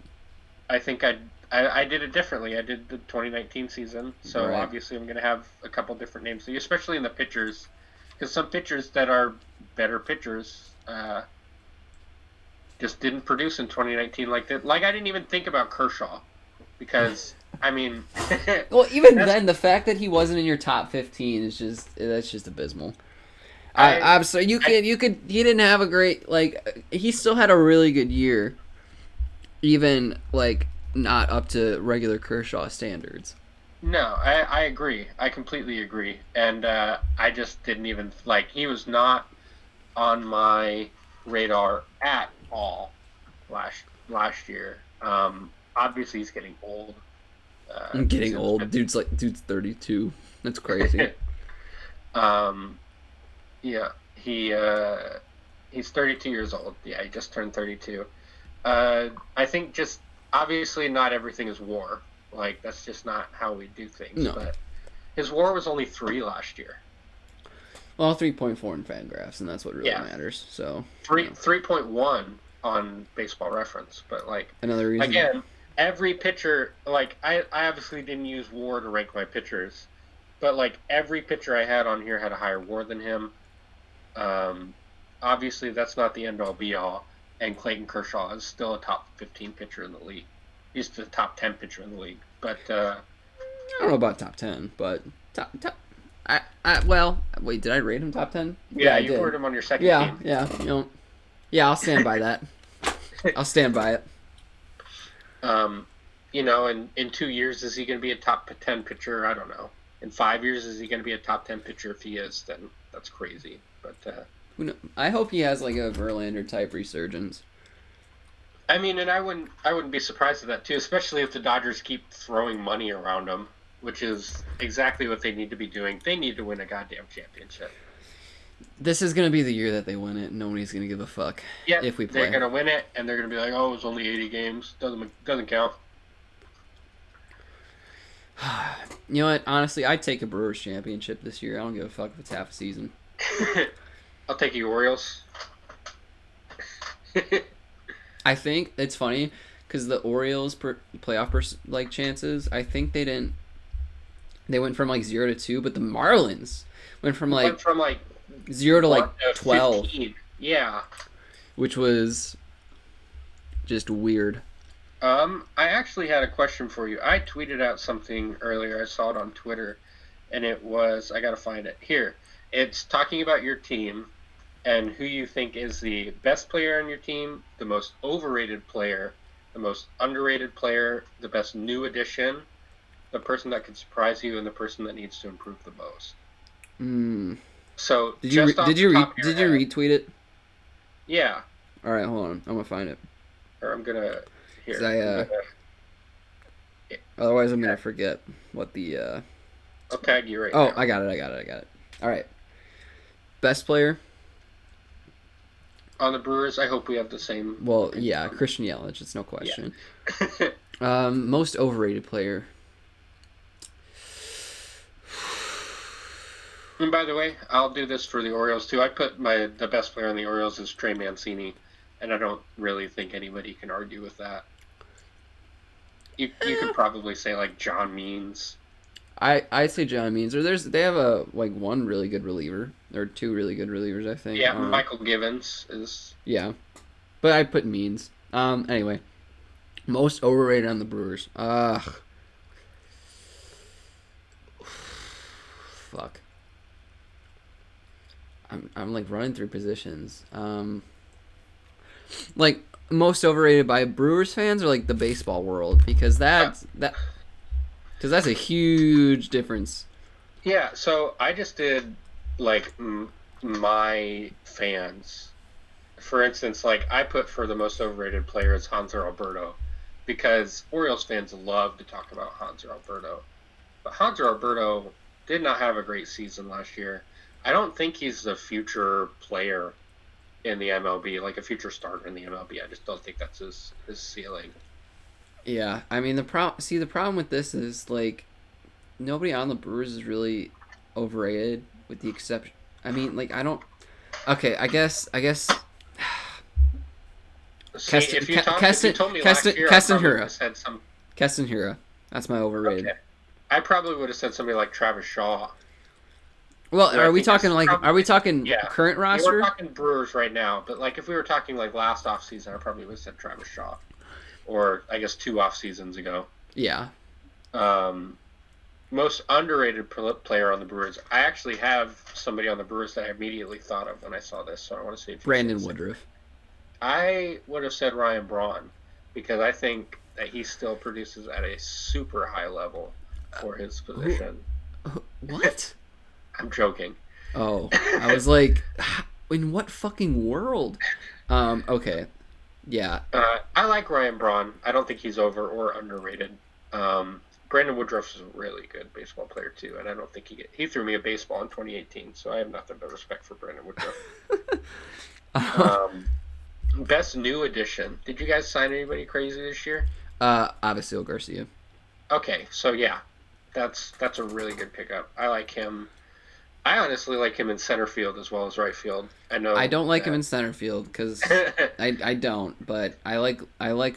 think I did it differently. I did the 2019 season, so right. Obviously I'm going to have a couple different names, especially in the pitchers, because some pitchers that are better pitchers just didn't produce in 2019 like that. Like I didn't even think about Kershaw, because I mean, well, even then the fact that he wasn't in your top 15 is just abysmal. I'm sorry, he didn't have a great he still had a really good year, even not up to regular Kershaw standards. No, I agree. I completely agree. And I just didn't even he was not on my radar at all last year. Obviously he's getting old. I'm getting old. Dude's 32. That's crazy. Yeah, he's 32 years old. Yeah, he just turned 32. I think just obviously not everything is WAR. That's just not how we do things. No. But his WAR was only 3 last year. Well, 3.4 in FanGraphs, and that's what really matters. So 3.1 on Baseball Reference, but another reason again. Every pitcher, I obviously didn't use WAR to rank my pitchers, but every pitcher I had on here had a higher WAR than him. Obviously, that's not the end all be all, and Clayton Kershaw is still a top 15 pitcher in the league. He's the top 10 pitcher in the league, but I don't know about top 10, but top. Wait, did I rate him top 10? Yeah, you rated him on your second team. Yeah, I'll stand by that. I'll stand by it. And in 2 years, is he going to be a top 10 pitcher? I don't know. In 5 years, is he going to be a top 10 pitcher? If he is, then that's crazy. But I hope he has a Verlander type resurgence. I mean, and I wouldn't be surprised at that too, especially if the Dodgers keep throwing money around him, which is exactly what they need to be doing. They need to win a goddamn championship. This is going to be the year that they win it. Nobody's going to give a fuck if we play. They're going to win it, and they're going to be like, oh, it was only 80 games. Doesn't count. You know what? Honestly, I'd take a Brewers championship this year. I don't give a fuck if it's half a season. I'll take you Orioles. I think it's funny because the Orioles playoff chances, I think they didn't. They went from 0 to 2, but the Marlins went from 0 to 12. 15. Yeah. Which was just weird. I actually had a question for you. I tweeted out something earlier. I saw it on Twitter, and it was, I gotta find it here. It's talking about your team and who you think is the best player on your team, the most overrated player, the most underrated player, the best new addition, the person that could surprise you, and the person that needs to improve the most. So did you retweet it? Yeah. All right, hold on. I'm gonna find it. Or I'm gonna here. Otherwise, I'm gonna forget what the. I'll tag you right now. Oh, I got it. All right. Best player on the Brewers. I hope we have the same. Well, yeah, Christian Yelich. It's no question. Yeah. Most overrated player. And by the way, I'll do this for the Orioles too. I put the best player on the Orioles is Trey Mancini, and I don't really think anybody can argue with that. You could probably say John Means. I say John Means, or they have a one really good reliever or two really good relievers, I think. Yeah, Michael Givens is. Yeah, but I put Means. Anyway, most overrated on the Brewers. Fuck. I'm running through positions. Most overrated by Brewers fans or the baseball world, because that's a huge difference. Yeah, so I just did my fans, for instance, like I put for the most overrated player is Hanser Alberto, because Orioles fans love to talk about Hanser Alberto. But Hanser Alberto did not have a great season last year. I don't think he's a future player in the MLB, like a future starter in the MLB. I just don't think that's his ceiling. Yeah, I mean, the problem with this is, like, nobody on the Brewers is really overrated with the exception. I mean, like, I don't... Okay, I guess... Keston Hira. That's my overrated. Okay. I probably would have said somebody like Travis Shaw. Well, are we talking like? Probably, are we talking current roster? We're talking Brewers right now, but like if we were talking like last off season, I probably would have said Travis Shaw, or I guess two off seasons ago. Yeah. Most underrated player on the Brewers. I actually have somebody on the Brewers that I immediately thought of when I saw this, so I want to see if Brandon Woodruff. I would have said Ryan Braun, because I think that he still produces at a super high level for his position. What? I'm joking. Oh, I was like, in what fucking world? Okay, yeah. I like Ryan Braun. I don't think he's over or underrated. Brandon Woodruff is a really good baseball player too, and I don't think he threw me a baseball in 2018, so I have nothing but respect for Brandon Woodruff. Best new addition. Did you guys sign anybody crazy this year? Abisail Garcia. Okay, so yeah, that's a really good pickup. I like him. I honestly like him in center field as well as right field. I don't like him in center field because I don't, but I like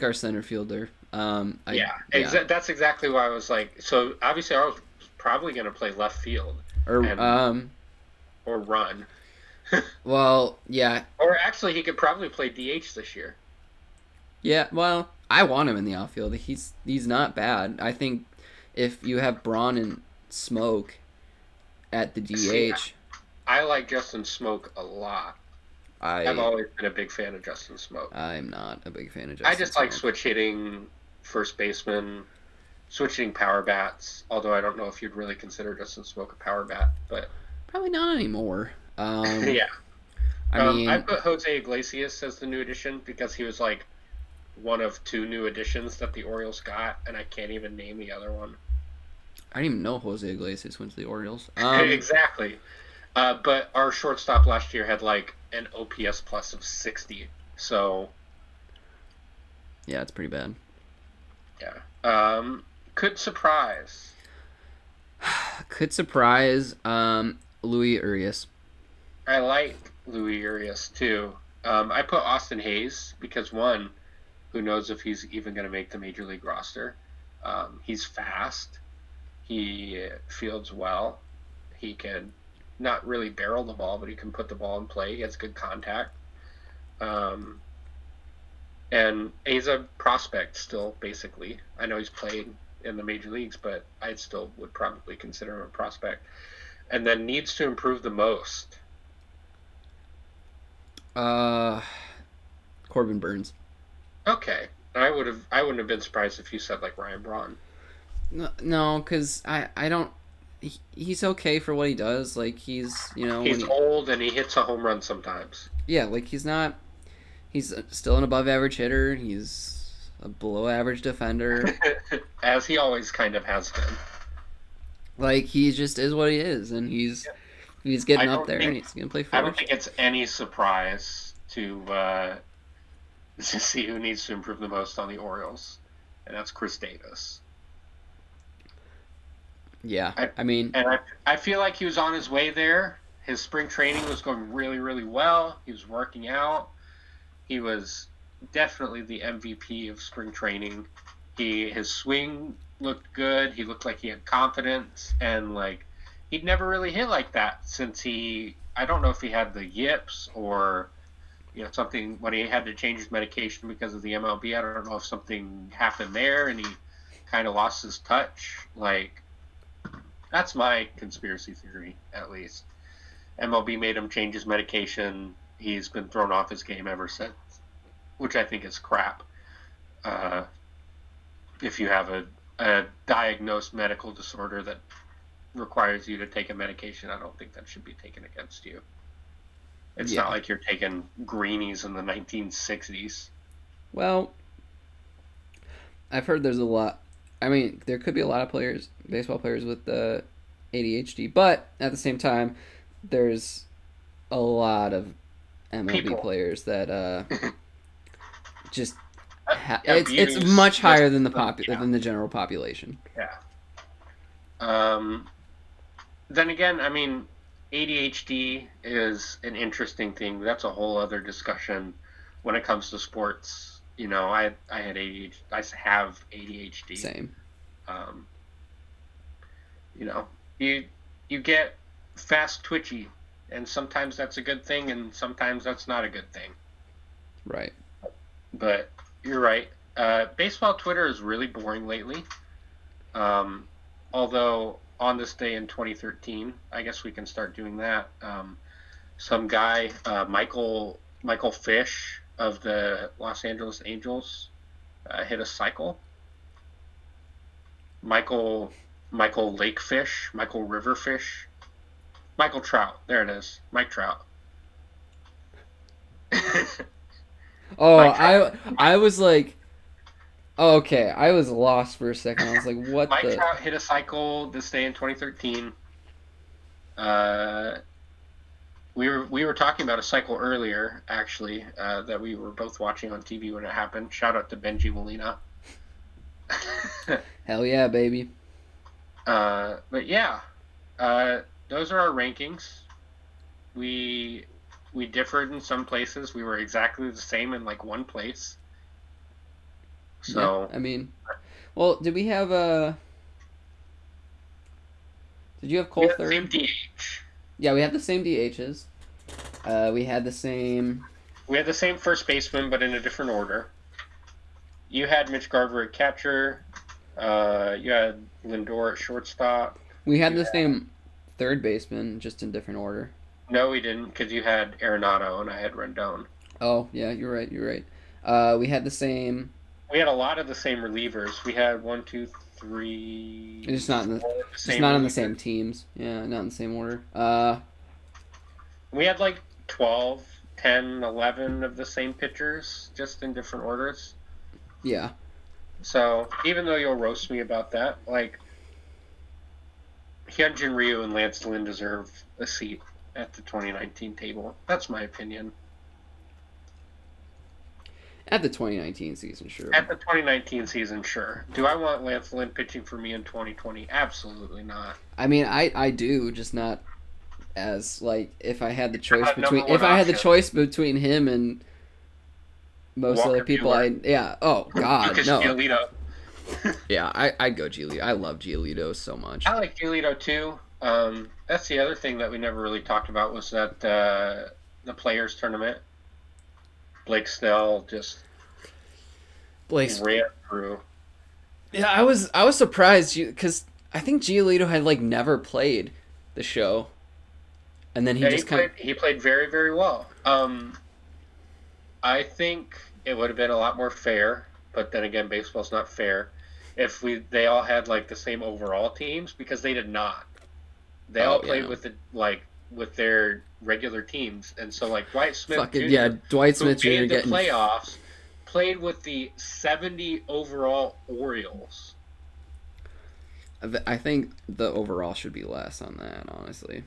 our center fielder. That's exactly why I was like. So obviously, I was probably going to play left field or run. Well, yeah. Or actually, he could probably play DH this year. Yeah, well, I want him in the outfield. He's not bad. I think if you have Braun and Smoak at the DH. See, I like Justin Smoak a lot. I've always been a big fan of Justin Smoak. I'm not a big fan of Justin Smoak. I just like switch hitting first baseman, switching power bats, although I don't know if you'd really consider Justin Smoak a power bat, but probably not anymore. Yeah. I put Jose Iglesias as the new addition because he was like one of two new additions that the Orioles got, and I can't even name the other one. I didn't even know Jose Iglesias went to the Orioles. Exactly. But our shortstop last year had like an OPS plus of 60, so... Yeah, it's pretty bad. Yeah. Could surprise. Luis Urias. I like Luis Urias, too. I put Austin Hayes because, one, who knows if he's even going to make the Major League roster. He's fast. He fields well. He can not really barrel the ball, but he can put the ball in play. He has good contact. And he's a prospect still, basically. I know he's played in the Major Leagues, but I still would probably consider him a prospect. And then needs to improve the most. Corbin Burns. Okay, I wouldn't have been surprised if you said like Ryan Braun. No, because I don't. He's okay for what he does. Like he's old and he hits a home run sometimes. Yeah, like he's not. He's still an above average hitter. He's a below average defender, as he always kind of has been. Like he just is what he is, and he's. Yep. He's getting up there and he's going to play for us. I don't think it's any surprise to see who needs to improve the most on the Orioles, and that's Chris Davis. Yeah, I feel like he was on his way there. His spring training was going really, really well. He was working out. He was definitely the MVP of spring training. His swing looked good. He looked like he had confidence and like. He'd never really hit like that since I don't know if he had the yips or, you know, something when he had to change his medication because of the MLB. I don't know if something happened there and he kind of lost his touch. Like, that's my conspiracy theory, at least. MLB made him change his medication. He's been thrown off his game ever since, which I think is crap. If you have a diagnosed medical disorder that requires you to take a medication, I don't think that should be taken against you. It's not like you're taking greenies in the 1960s. Well, I've heard there's a lot. I mean, there could be a lot of players, baseball players with ADHD, but at the same time, there's a lot of MLB players that just it's much higher than than the general population. Yeah. Then again, I mean, ADHD is an interesting thing. That's a whole other discussion when it comes to sports. You know, I have ADHD. Same. You know, you get fast twitchy, and sometimes that's a good thing, and sometimes that's not a good thing. Right. But you're right. Baseball Twitter is really boring lately. Although on this day in 2013, I guess we can start doing that. Some guy, Michael Fish of the Los Angeles Angels, hit a cycle. Michael Lakefish, Michael Riverfish, Michael Trout. There it is, Mike Trout. Oh, Mike Trout. I was like, oh, okay, I was lost for a second. I was like, what? Mike Trout hit a cycle this day in 2013. We were talking about a cycle earlier, actually, that we were both watching on TV when it happened. Shout out to Benji Molina. Hell yeah, baby. But yeah, those are our rankings. We differed in some places. We were exactly the same in like one place. So yeah, I mean, well, did we have a? Did you have Cole third? Same DH. Yeah, we had the same DHs. We had the same first baseman, but in a different order. You had Mitch Garver at catcher. You had Lindor at shortstop. We had the same third baseman, just in different order. No, we didn't, because you had Arenado and I had Rendon. Oh, yeah, you're right. We had the same... We had a lot of the same relievers. We had 1, 2, 3... It's not in the same teams. Yeah, not in the same order. We had like 12, 10, 11 of the same pitchers, just in different orders. Yeah. So, even though you'll roast me about that, like, Hyunjin Ryu and Lance Lynn deserve a seat at the 2019 table. That's my opinion. At the 2019 season, sure. At the 2019 season, sure. Do I want Lance Lynn pitching for me in 2020? Absolutely not. I mean, I do, just not as, like, if I had the choice between... If I had the choice between him and... Most Walker other people, Buehler. Oh God, Lucas no. Giolito. Yeah, I'd go Giolito. I love Giolito so much. I like Giolito too. That's the other thing that we never really talked about was that the Players Tournament. Blake Snell just ran through. Yeah, I was surprised because I think Giolito had like never played the show, and then he played very, very well. I think it would have been a lot more fair, but then again, baseball's not fair, if they all had like the same overall teams, because they did not. They all played with with their regular teams, and so like Dwight Smith Jr. made the playoffs, played with the 70 overall Orioles. I think the overall should be less on that, honestly.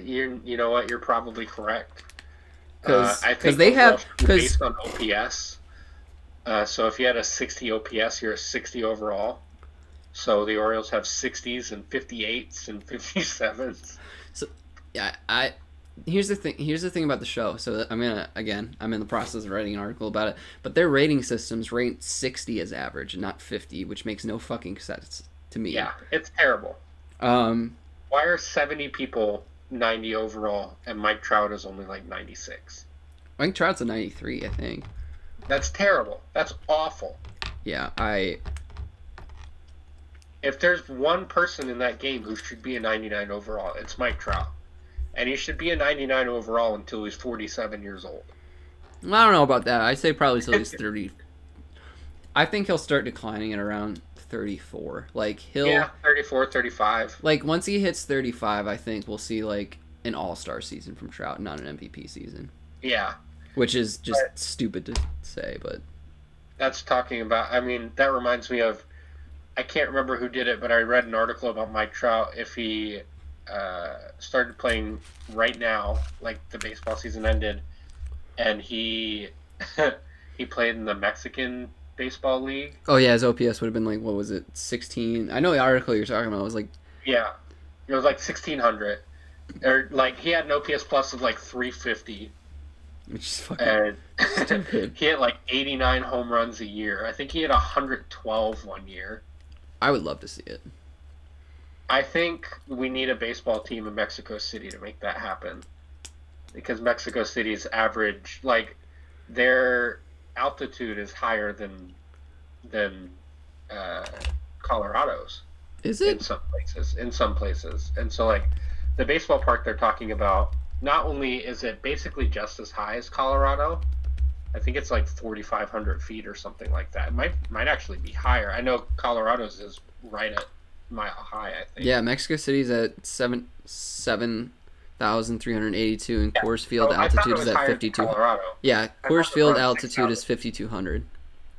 You know what? You're probably correct. Because they have based on OPS. So if you had a 60 OPS, you're a 60 overall. So the Orioles have 60s and 58s and 57s. So yeah, here's the thing about the show. So I'm in the process of writing an article about it. But their rating systems rate 60 as average, not 50, which makes no fucking sense to me. Yeah, it's terrible. Why are 70 people 90 overall, and Mike Trout is only like 96. Mike Trout's a 93, I think. That's terrible. That's awful. Yeah, If there's one person in that game who should be a 99 overall, it's Mike Trout. And he should be a 99 overall until he's 47 years old. I don't know about that. I'd say probably until he's 30. I think he'll start declining at around 34. Like 34, 35. Like once he hits 35, I think we'll see like an all-star season from Trout, not an MVP season. Yeah. Which is just stupid to say, but... That's talking about... I mean, that reminds me of... I can't remember who did it, but I read an article about Mike Trout. If he started playing right now, like the baseball season ended, and he... He played in the Mexican baseball league. Oh yeah, his OPS would have been like, what was it, 16? I know the article you're talking about was like, yeah, it was like 1,600, or like he had an OPS plus of like 350, which is fucking stupid. He had like 89 home runs a year. I think he had 112 one year. I would love to see it. I think we need a baseball team in Mexico City to make that happen, because Mexico City's average, like their altitude is higher than Colorado's. Is it? In some places. And so, like, the baseball park they're talking about, not only is it basically just as high as Colorado, I think it's like 4,500 feet or something like that. It might actually be higher. I know Colorado's is right at mile high, I think. Yeah, Mexico City's at 7,382, and Coors Field altitude is at 52. Yeah, Coors Field altitude is 5,200.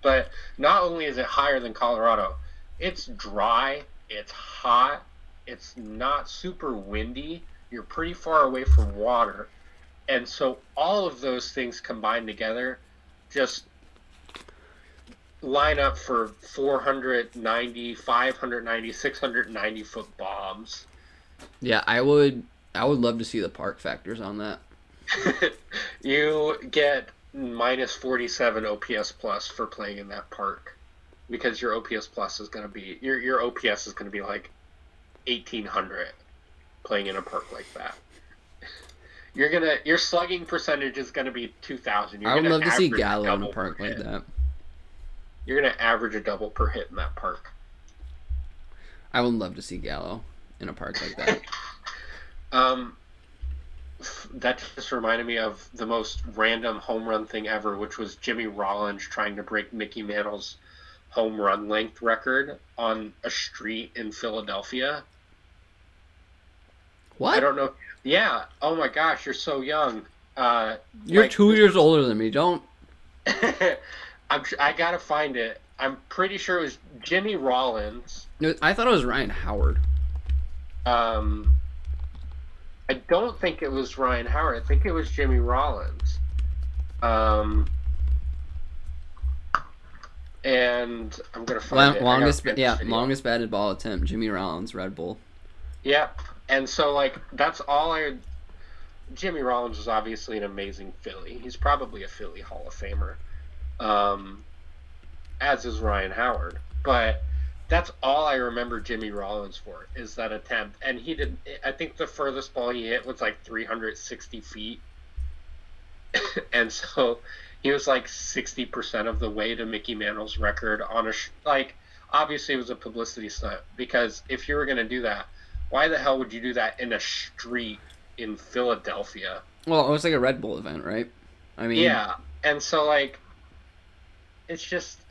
But not only is it higher than Colorado, it's dry, it's hot, it's not super windy, you're pretty far away from water, and so all of those things combined together just line up for 490, 590, 690 foot bombs. Yeah, I would love to see the park factors on that. You get minus 47 OPS plus for playing in that park, because your OPS plus is going to be your OPS is going to be like 1,800 playing in a park like that. Your slugging percentage is going to be 2,000. I would love to see Gallo in a park like that. You're going to average a double per hit in that park. I would love to see Gallo in a park like that. That just reminded me of the most random home run thing ever, which was Jimmy Rollins trying to break Mickey Mantle's home run length record on a street in Philadelphia. What? I don't know. Yeah. Oh my gosh, you're so young. You're 2 years older than me. Don't. I gotta find it. I'm pretty sure it was Jimmy Rollins. No, I thought it was Ryan Howard. I don't think it was Ryan Howard. I think it was Jimmy Rollins. And I'm going to find longest batted ball attempt, Jimmy Rollins, Red Bull. Yep. And so, like, that's all I... Jimmy Rollins was obviously an amazing Philly. He's probably a Philly Hall of Famer, as is Ryan Howard. But... that's all I remember Jimmy Rollins for, is that attempt. And he did, I think the furthest ball he hit was like 360 feet. And so he was like 60% of the way to Mickey Mantle's record on a, like, obviously it was a publicity stunt, because if you were going to do that, why the hell would you do that in a street in Philadelphia? Well, it was like a Red Bull event, right? I mean, yeah. And so, like, it's just,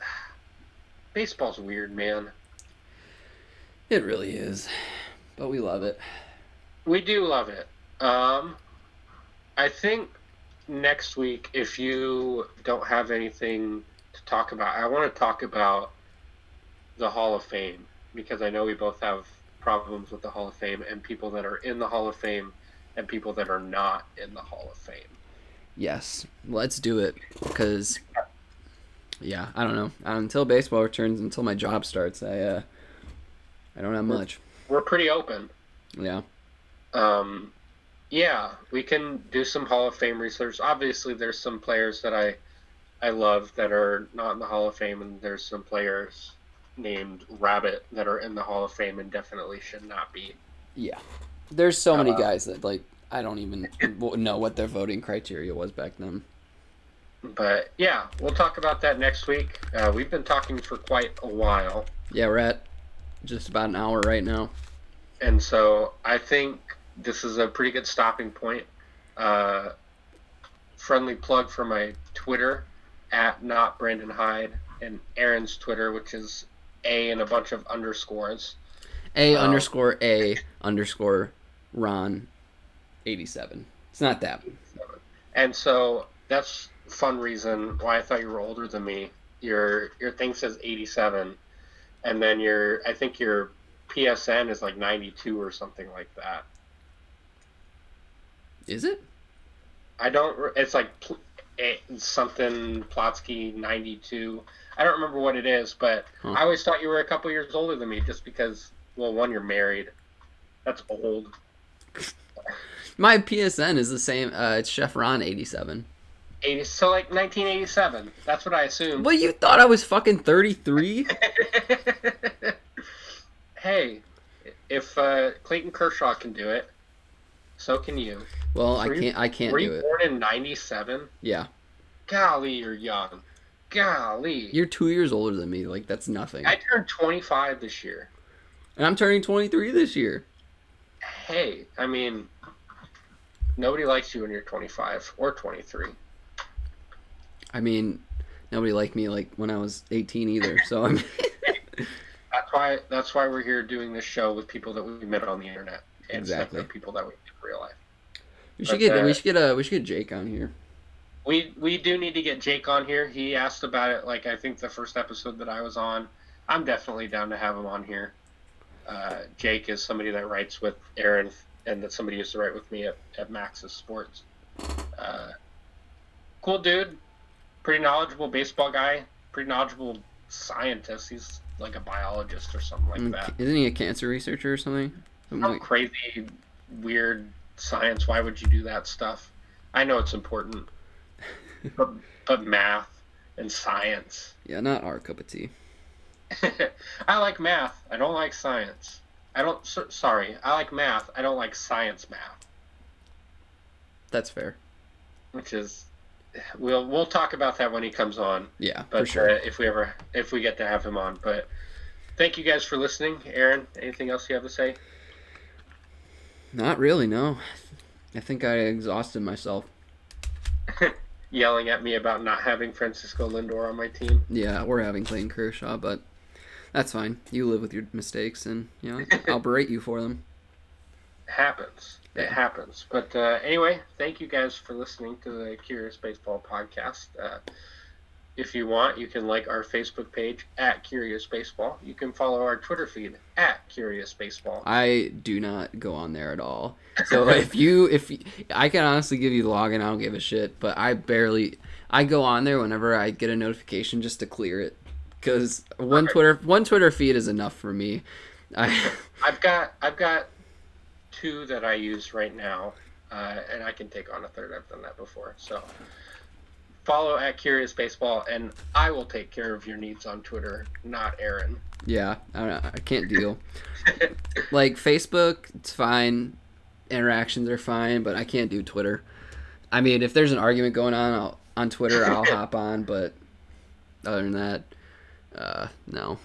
baseball's weird, man. It really is, but we love it. We do love it. I think next week, if you don't have anything to talk about, I want to talk about the Hall of Fame, because I know we both have problems with the Hall of Fame and people that are in the Hall of Fame and people that are not in the Hall of Fame. Yes, let's do it, because, yeah, I don't know. Until baseball returns, until my job starts, I don't have much. We're pretty open. Yeah. Yeah, we can do some Hall of Fame research. Obviously, there's some players that I love that are not in the Hall of Fame, and there's some players named Rabbit that are in the Hall of Fame and definitely should not be. Yeah. There's so many guys that, like, I don't even know what their voting criteria was back then. But, yeah, we'll talk about that next week. We've been talking for quite a while. Yeah, we're at just about an hour right now. And so I think this is a pretty good stopping point. Friendly plug for my Twitter, at not Brandon Hyde, and Aaron's Twitter, which is A and a bunch of underscores. A underscore A underscore Ron 87. It's not that. And so that's fun reason why I thought you were older than me. Your thing says 87, and then I think your PSN is like 92 or something like that. Is it? I don't. It's like something Plotsky 92. I don't remember what it is, but I always thought you were a couple years older than me, just because. Well, one, you're married. That's old. My PSN is the same. It's Chef Ron 87. 80, so like 1987. That's what I assumed. Well, you thought I was fucking 33? Hey, if Clayton Kershaw can do it, so can you. Well, I can't do it. Were you born in 97? Yeah. Golly, you're young. Golly. You're 2 years older than me. Like, that's nothing. I turned 25 this year. And I'm turning 23 this year. Hey, I mean, nobody likes you when you're 25 or 23. I mean, nobody liked me like when I was 18 either. So I mean, that's why we're here doing this show with people that we met on the internet and exactly people that we met in real life. We should get Jake on here. We do need to get Jake on here. He asked about it like I think the first episode that I was on. I'm definitely down to have him on here. Jake is somebody that writes with Aaron, and that somebody used to write with me at Max's Sports. Cool dude, pretty knowledgeable baseball guy, pretty knowledgeable scientist. He's like a biologist or something like that. Isn't he a cancer researcher or something? Some crazy, weird science. Why would you do that stuff? I know it's important, but math and science. Yeah, not our cup of tea. I like math. I don't like science. I like math. I don't like science math. That's fair. Which is, we'll talk about that when he comes on. Yeah, but for sure. If we get to have him on. But thank you guys for listening. Aaron, anything else you have to say? Not really. No, I think I exhausted myself. Yelling at me about not having Francisco Lindor on my team. Yeah, or having Clayton Kershaw, but. That's fine. You live with your mistakes, and you know, I'll berate you for them. Happens. Yeah. It happens. But anyway, thank you guys for listening to the Curious Baseball Podcast. If you want, you can like our Facebook page at Curious Baseball. You can follow our Twitter feed at Curious Baseball. I do not go on there at all. So if you, I can honestly give you the login, I don't give a shit. But I go on there whenever I get a notification just to clear it. Because one Twitter feed is enough for me. I've got two that I use right now, and I can take on a third. I've done that before. So follow at Curious Baseball, and I will take care of your needs on Twitter, not Aaron. Yeah, I can't deal. Like Facebook, it's fine. Interactions are fine, but I can't do Twitter. I mean, if there's an argument going on Twitter, I'll hop on. But other than that. No.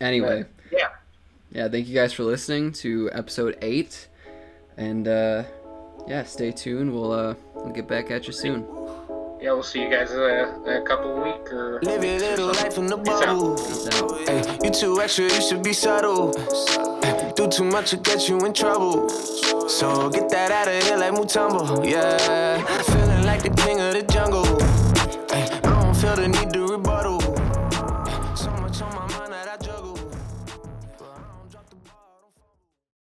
Anyway. Yeah. Yeah, thank you guys for listening to episode 8. And, stay tuned. We'll get back at you soon. Yeah, we'll see you guys in a couple weeks. Live your little life in the bubble. Hey, you too extra, you should be subtle. Do too much, will get you in trouble. So get that out of here like Mutombo. Yeah. Feeling like the king of the jungle. I don't feel the need.